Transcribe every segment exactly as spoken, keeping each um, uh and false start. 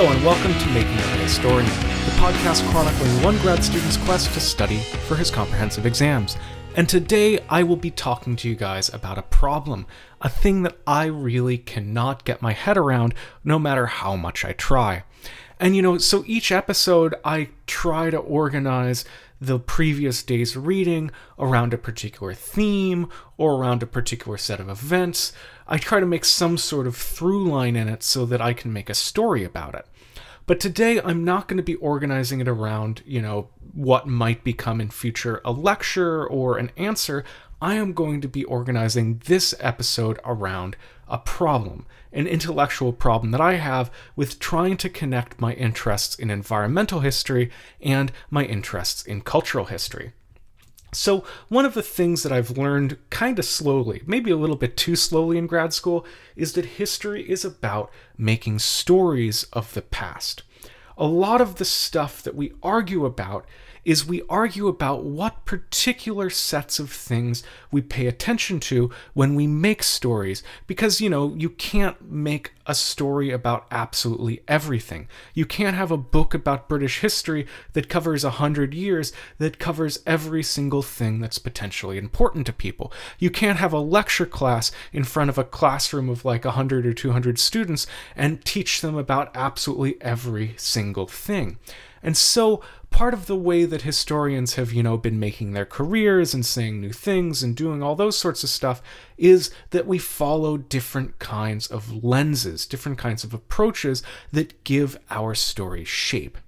Hello and welcome to Making a Best Story, the podcast chronicling one grad student's quest to study for his comprehensive exams. And today I will be talking to you guys about a problem, a thing that I really cannot get my head around no matter how much I try. And you know, so each episode I try to organize the previous day's reading around a particular theme or around a particular set of events. I try to make some sort of through line in it so that I can make a story about it. But today I'm not going to be organizing it around, you know, what might become in future a lecture or an answer. I am going to be organizing this episode around a problem, an intellectual problem that I have with trying to connect my interests in environmental history and my interests in cultural history. So one of the things that I've learned kind of slowly, maybe a little bit too slowly in grad school, is that history is about making stories of the past. A lot of the stuff that we argue about is we argue about what particular sets of things we pay attention to when we make stories. Because, you know, you can't make a story about absolutely everything. You can't have a book about British history that covers a hundred years, that covers every single thing that's potentially important to people. You can't have a lecture class in front of a classroom of like one hundred or two hundred students and teach them about absolutely every single thing. And so part of the way that historians have, you know, been making their careers and saying new things and doing all those sorts of stuff is that we follow different kinds of lenses, different kinds of approaches that give our story shape.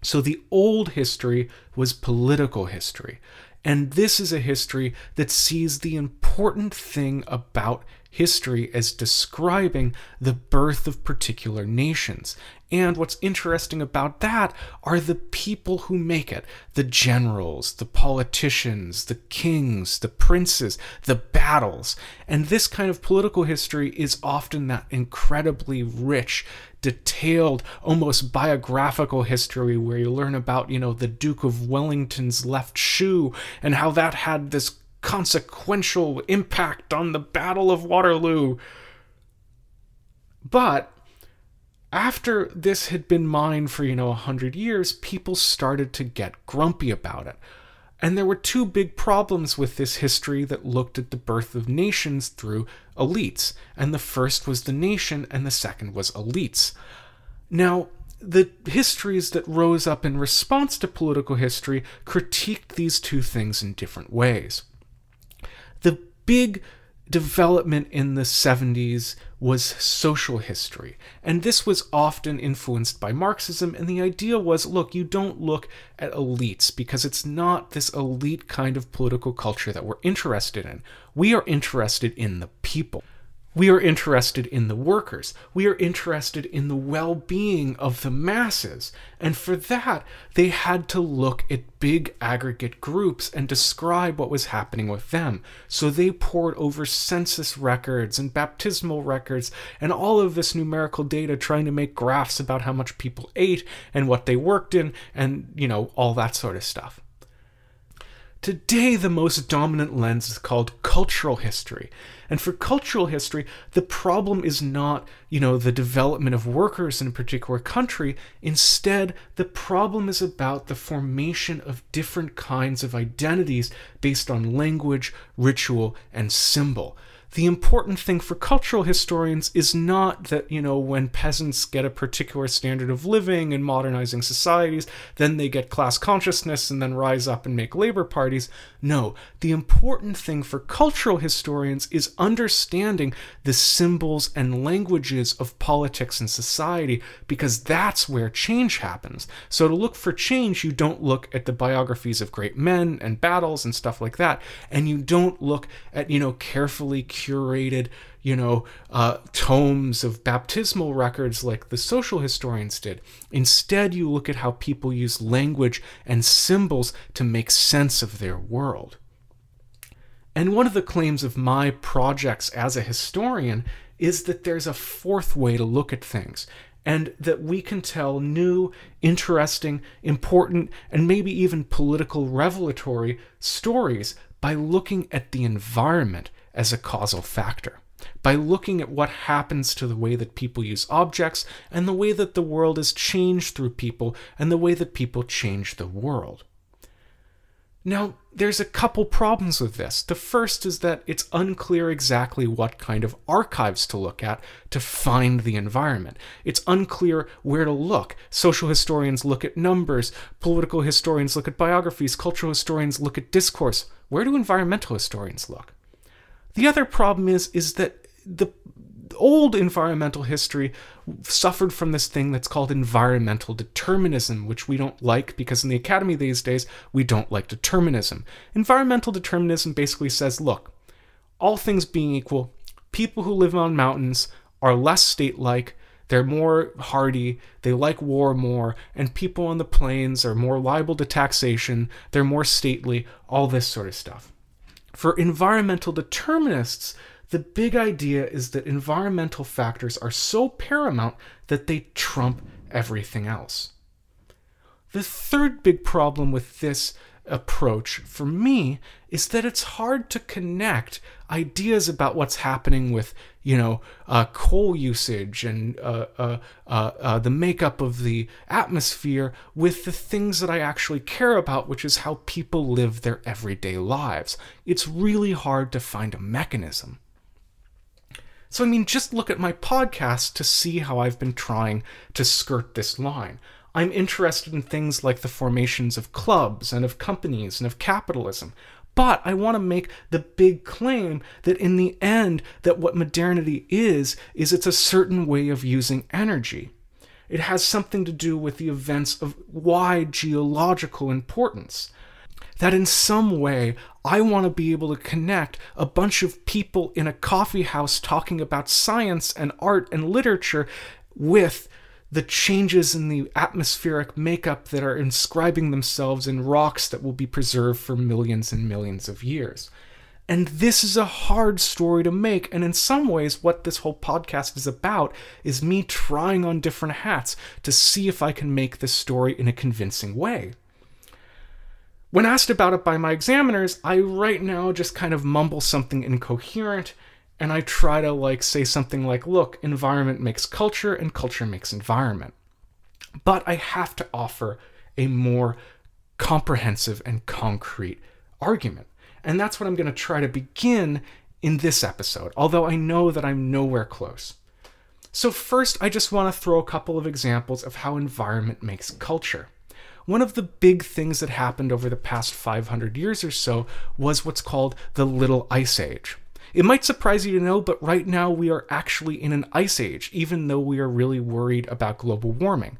So the old history was political history. And this is a history that sees the important thing about history as describing the birth of particular nations. And what's interesting about that are the people who make it. The generals, the politicians, the kings, the princes, the battles. And this kind of political history is often that incredibly rich, detailed, almost biographical history where you learn about, you know, the Duke of Wellington's left shoe and how that had this consequential impact on the Battle of Waterloo. But after this had been mined for, you know, a hundred years, people started to get grumpy about it. And there were two big problems with this history that looked at the birth of nations through elites. And the first was the nation, and the second was elites. Now, the histories that rose up in response to political history critiqued these two things in different ways. The big development in the seventies was social history, and this was often influenced by Marxism, and the idea was, look, you don't look at elites because it's not this elite kind of political culture that we're interested in. We are interested in the people. We are interested in the workers. We are interested in the well-being of the masses. And for that, they had to look at big aggregate groups and describe what was happening with them. So they poured over census records and baptismal records and all of this numerical data, trying to make graphs about how much people ate and what they worked in and, you know, all that sort of stuff. Today, the most dominant lens is called cultural history. And for cultural history, the problem is not, you know, the development of workers in a particular country. Instead, the problem is about the formation of different kinds of identities based on language, ritual, and symbol. The important thing for cultural historians is not that, you know, when peasants get a particular standard of living in modernizing societies, then they get class consciousness and then rise up and make labor parties. No, the important thing for cultural historians is understanding the symbols and languages of politics and society, because that's where change happens. So to look for change, you don't look at the biographies of great men and battles and stuff like that, and you don't look at, you know, carefully curated, you know, uh, tomes of baptismal records like the social historians did. Instead, you look at how people use language and symbols to make sense of their world. And one of the claims of my projects as a historian is that there's a fourth way to look at things, and that we can tell new, interesting, important, and maybe even political revelatory stories by looking at the environment as a causal factor. by looking at what happens to the way that people use objects and the way that the world is changed through people and the way that people change the world. Now, there's a couple problems with this. The first is that it's unclear exactly what kind of archives to look at to find the environment. It's unclear where to look. Social historians look at numbers, political historians look at biographies, cultural historians look at discourse. Where do environmental historians look? The other problem is, is that the old environmental history suffered from this thing that's called environmental determinism, which we don't like because in the academy these days, we don't like determinism. Environmental determinism basically says, look, all things being equal, people who live on mountains are less state-like, they're more hardy, they like war more, and people on the plains are more liable to taxation, they're more stately, all this sort of stuff. For environmental determinists, the big idea is that environmental factors are so paramount that they trump everything else. The third big problem with this approach, for me, is that it's hard to connect ideas about what's happening with, you know, uh, coal usage and uh, uh, uh, uh, the makeup of the atmosphere with the things that I actually care about, which is how people live their everyday lives. It's really hard to find a mechanism. So, I mean, just look at my podcast to see how I've been trying to skirt this line. I'm interested in things like the formations of clubs and of companies and of capitalism, but I want to make the big claim that in the end, that what modernity is, is it's a certain way of using energy. It has something to do with the events of wide geological importance. That in some way, I want to be able to connect a bunch of people in a coffee house talking about science and art and literature with the changes in the atmospheric makeup that are inscribing themselves in rocks that will be preserved for millions and millions of years. And this is a hard story to make, and in some ways what this whole podcast is about is me trying on different hats to see if I can make this story in a convincing way. When asked about it by my examiners, I right now just kind of mumble something incoherent, and I try to like say something like, look, environment makes culture, and culture makes environment. But I have to offer a more comprehensive and concrete argument. And that's what I'm going to try to begin in this episode, although I know that I'm nowhere close. So first, I just want to throw a couple of examples of how environment makes culture. One of the big things that happened over the past five hundred years or so was what's called the Little Ice Age. It might surprise you to know, but right now we are actually in an ice age, even though we are really worried about global warming.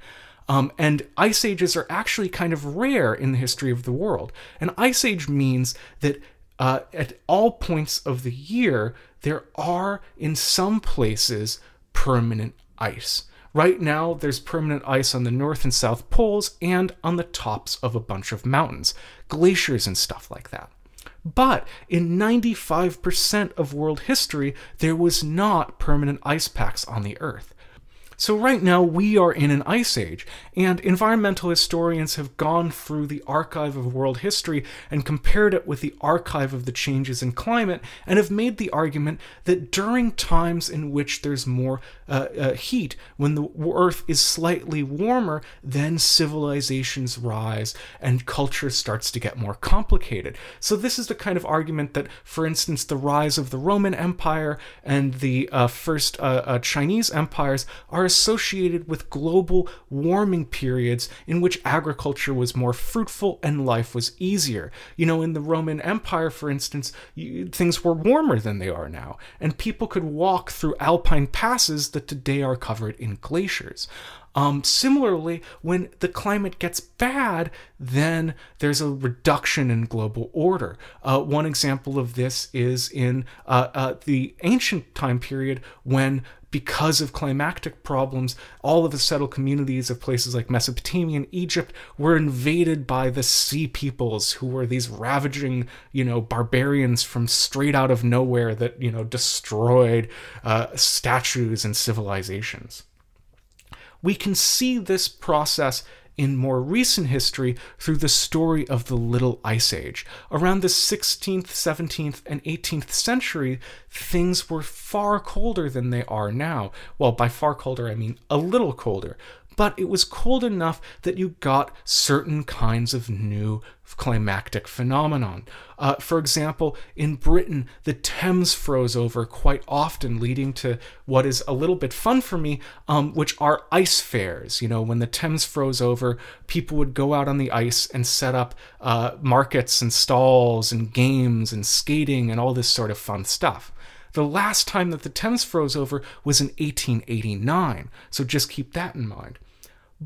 Um, and ice ages are actually kind of rare in the history of the world. An ice age means that uh, at all points of the year, there are in some places permanent ice. Right now, there's permanent ice on the North and South Poles and on the tops of a bunch of mountains, glaciers and stuff like that. But in ninety-five percent of world history, there was not permanent ice packs on the Earth. So right now, we are in an ice age, and environmental historians have gone through the archive of world history and compared it with the archive of the changes in climate, and have made the argument that during times in which there's more uh, uh, heat, when the Earth is slightly warmer, then civilizations rise and culture starts to get more complicated. So this is the kind of argument that, for instance, the rise of the Roman Empire and the uh, first uh, uh, Chinese empires are associated with global warming periods in which agriculture was more fruitful and life was easier. You know, in the Roman Empire, for instance, you, things were warmer than they are now, and people could walk through alpine passes that today are covered in glaciers. Um, similarly, when the climate gets bad, then there's a reduction in global order. Uh, one example of this is in uh, uh, the ancient time period when, because of climatic problems, all of the settled communities of places like Mesopotamia and Egypt were invaded by the Sea Peoples, who were these ravaging, you know, barbarians from straight out of nowhere that, you know, destroyed uh, statues and civilizations. We can see this process in more recent history through the story of the Little Ice Age. Around the sixteenth, seventeenth, and eighteenth century, things were far colder than they are now. Well, by far colder, I mean a little colder. But it was cold enough that you got certain kinds of new climactic phenomenon. Uh, for example, in Britain, the Thames froze over quite often, leading to what is a little bit fun for me, um, which are ice fairs. You know, when the Thames froze over, people would go out on the ice and set up uh, markets and stalls and games and skating and all this sort of fun stuff. The last time that the Thames froze over was in eighteen eighty-nine, so just keep that in mind.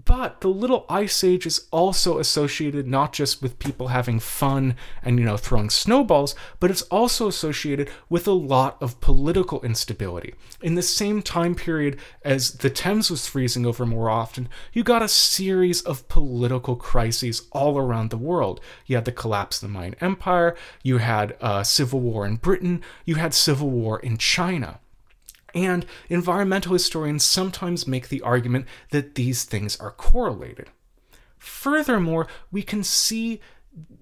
But the Little Ice Age is also associated not just with people having fun and, you know, throwing snowballs, but it's also associated with a lot of political instability. In the same time period as the Thames was freezing over more often, you got a series of political crises all around the world. You had the collapse of the Mayan Empire, you had uh, civil war in Britain, you had civil war in China. And environmental historians sometimes make the argument that these things are correlated. Furthermore, we can see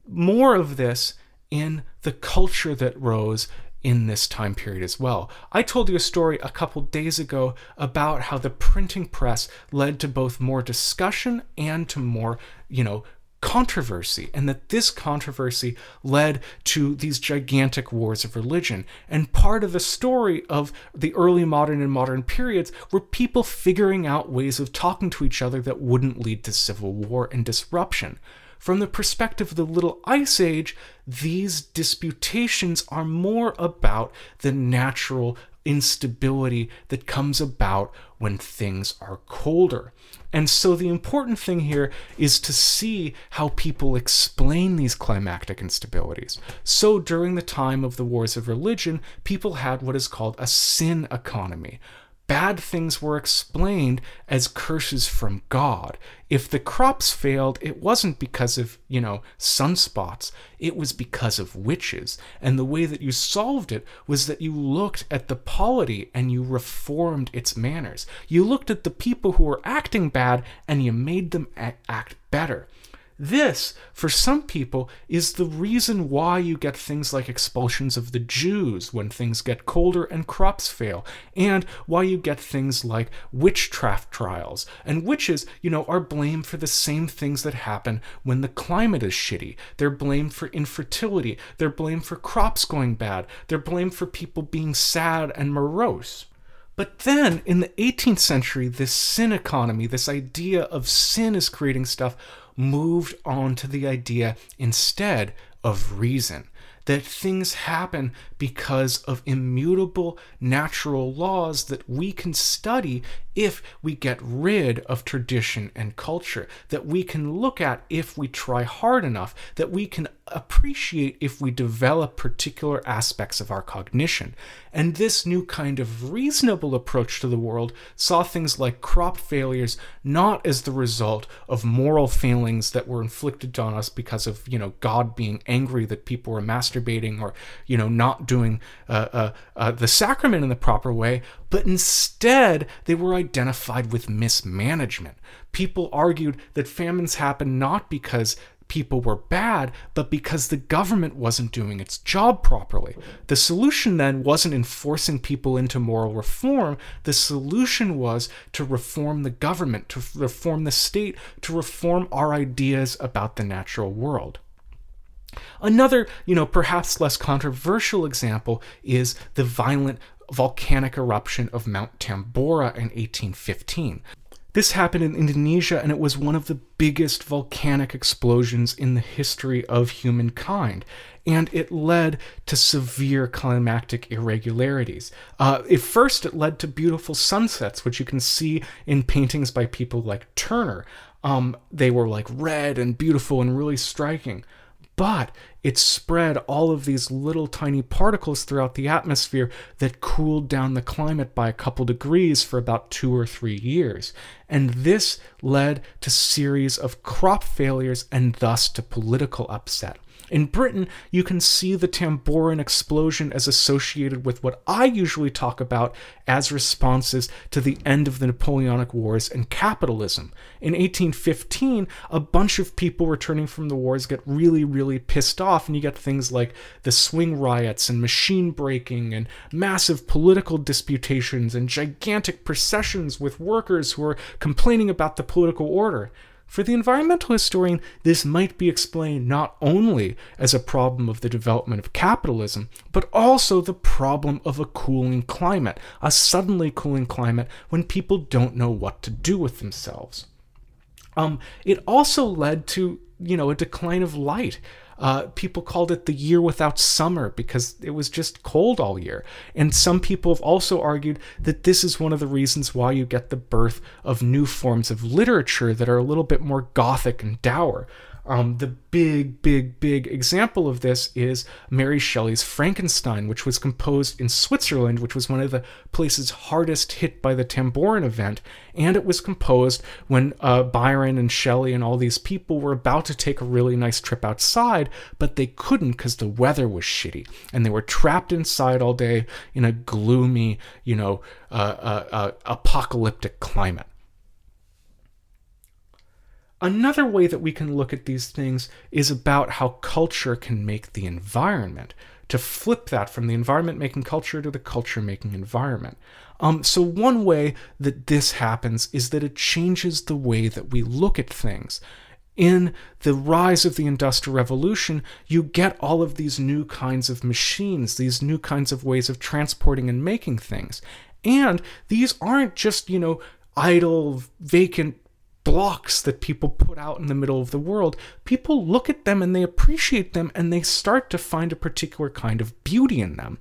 more of this in the culture that rose in this time period as well. I told you a story a couple days ago about how the printing press led to both more discussion and to more, you know, controversy, and that this controversy led to these gigantic wars of religion. And part of the story of the early modern and modern periods were people figuring out ways of talking to each other that wouldn't lead to civil war and disruption. From the perspective of the Little Ice Age, these disputations are more about the natural instability that comes about when things are colder. And so the important thing here is to see how people explain these climactic instabilities. So during the time of the wars of religion, people had what is called a sin economy. Bad things were explained as curses from God. If the crops failed, it wasn't because of, you know, sunspots. It was because of witches. And the way that you solved it was that you looked at the polity and you reformed its manners. You looked at the people who were acting bad and you made them act better. This, for some people, is the reason why you get things like expulsions of the Jews when things get colder and crops fail, and why you get things like witchcraft trials. And witches, you know, are blamed for the same things that happen when the climate is shitty. They're blamed for infertility, they're blamed for crops going bad, they're blamed for people being sad and morose. But then, in the eighteenth century, this sin economy, this idea of sin is creating stuff, moved on to the idea instead of reason, that things happen because of immutable natural laws that we can study if we get rid of tradition and culture, that we can look at if we try hard enough, that we can appreciate if we develop particular aspects of our cognition. And this new kind of reasonable approach to the world saw things like crop failures not as the result of moral failings that were inflicted on us because of, you know, God being angry that people were masturbating or, you know, not doing uh, uh, uh, the sacrament in the proper way, but instead they were identified with mismanagement. People argued that famines happened not because people were bad, but because the government wasn't doing its job properly. The solution then wasn't enforcing people into moral reform. The solution was to reform the government, to reform the state, to reform our ideas about the natural world. Another, you know, perhaps less controversial example is the violent volcanic eruption of Mount Tambora in eighteen fifteen. This happened in Indonesia, and it was one of the biggest volcanic explosions in the history of humankind, and it led to severe climactic irregularities. Uh, at first, it led to beautiful sunsets, which you can see in paintings by people like Turner. Um, they were like red and beautiful and really striking. But it spread all of these little tiny particles throughout the atmosphere that cooled down the climate by a couple degrees for about two or three years. And this led to series of crop failures and thus to political upset. In Britain, you can see the Tamboran explosion as associated with what I usually talk about as responses to the end of the Napoleonic Wars and capitalism. In eighteen fifteen, a bunch of people returning from the wars get really, really pissed off, and you get things like the Swing Riots and machine breaking and massive political disputations and gigantic processions with workers who are complaining about the political order. For the environmental historian, this might be explained not only as a problem of the development of capitalism, but also the problem of a cooling climate, a suddenly cooling climate when people don't know what to do with themselves. Um, it also led to, you know, a decline of light. Uh, people called it the year without summer because it was just cold all year. And some people have also argued that this is one of the reasons why you get the birth of new forms of literature that are a little bit more gothic and dour. Um, the big, big, big example of this is Mary Shelley's Frankenstein, which was composed in Switzerland, which was one of the places hardest hit by the Tamboran event, and it was composed when uh, Byron and Shelley and all these people were about to take a really nice trip outside, but they couldn't because the weather was shitty, and they were trapped inside all day in a gloomy, you know, uh, uh, uh, apocalyptic climate. Another way that we can look at these things is about how culture can make the environment, to flip that from the environment making culture to the culture making environment. Um, so one way that this happens is that it changes the way that we look at things. In the rise of the Industrial Revolution, you get all of these new kinds of machines, these new kinds of ways of transporting and making things. And these aren't just, you know, idle, vacant blocks that people put out in the middle of the world. People look at them and they appreciate them and they start to find a particular kind of beauty in them.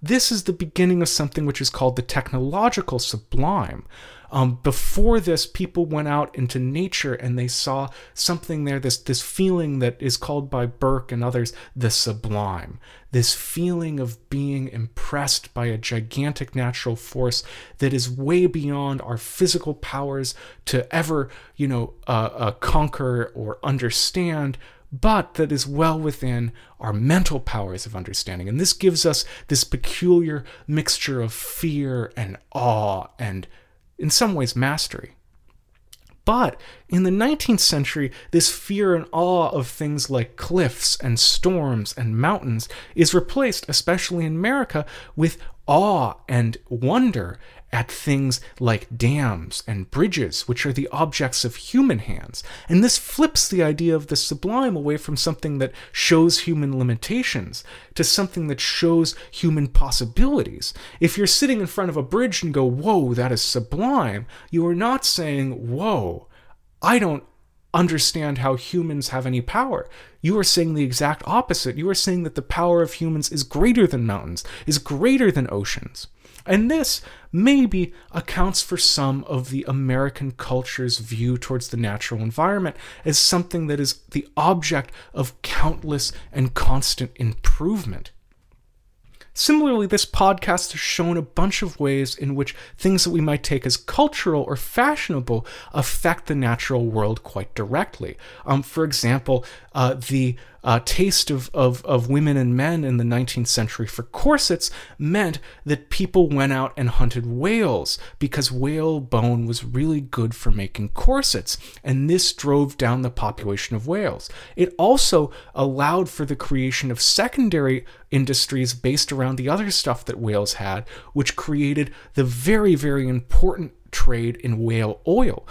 This is the beginning of something which is called the technological sublime. Um, before this, people went out into nature and they saw something there, this, this feeling that is called by Burke and others, the sublime. This feeling of being impressed by a gigantic natural force that is way beyond our physical powers to ever, you know, uh, uh, conquer or understand, but that is well within our mental powers of understanding. And this gives us this peculiar mixture of fear and awe and, in some ways, mastery. But in the nineteenth century, this fear and awe of things like cliffs and storms and mountains is replaced, especially in America, with awe and wonder at things like dams and bridges, which are the objects of human hands. And this flips the idea of the sublime away from something that shows human limitations to something that shows human possibilities. If you're sitting in front of a bridge and go, whoa, that is sublime, you are not saying, whoa, I don't understand how humans have any power. You are saying the exact opposite. You are saying that the power of humans is greater than mountains, is greater than oceans. And this maybe accounts for some of the American culture's view towards the natural environment as something that is the object of countless and constant improvement. Similarly, this podcast has shown a bunch of ways in which things that we might take as cultural or fashionable affect the natural world quite directly. Um, for example, uh, the uh, taste of, of, of women and men in the nineteenth century for corsets meant that people went out and hunted whales because whale bone was really good for making corsets, and this drove down the population of whales. It also allowed for the creation of secondary industries based around the other stuff that whales had, which created the very, very important trade in whale oil,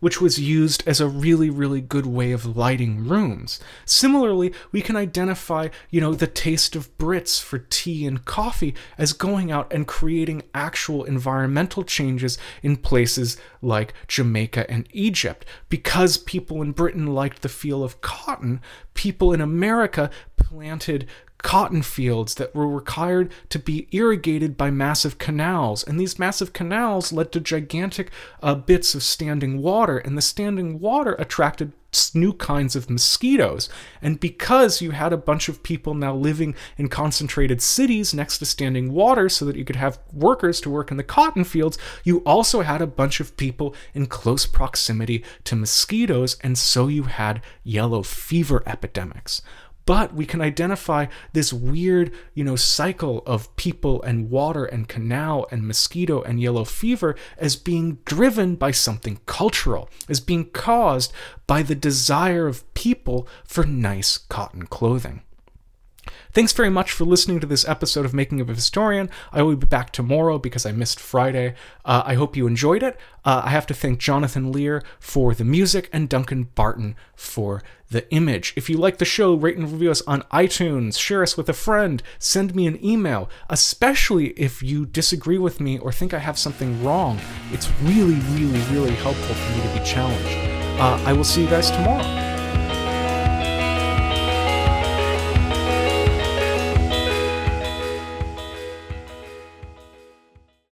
which was used as a really, really good way of lighting rooms. Similarly, we can identify, you know, the taste of Brits for tea and coffee as going out and creating actual environmental changes in places like Jamaica and Egypt. Because people in Britain liked the feel of cotton, people in America planted cotton fields that were required to be irrigated by massive canals, and these massive canals led to gigantic uh, bits of standing water, and the standing water attracted new kinds of mosquitoes. And because you had a bunch of people now living in concentrated cities next to standing water so that you could have workers to work in the cotton fields, you also had a bunch of people in close proximity to mosquitoes, and so you had yellow fever epidemics. but we can identify this weird, you know, cycle of people and water and canal and mosquito and yellow fever as being driven by something cultural, as being caused by the desire of people for nice cotton clothing. Thanks very much for listening to this episode of Making of a Historian. I will be back tomorrow because I missed Friday. Uh, I hope you enjoyed it. Uh, I have to thank Jonathan Lear for the music and Duncan Barton for the image. If you like the show, rate and review us on iTunes, share us with a friend, send me an email, especially if you disagree with me or think I have something wrong. It's really, really, really helpful for me to be challenged. Uh, I will see you guys tomorrow.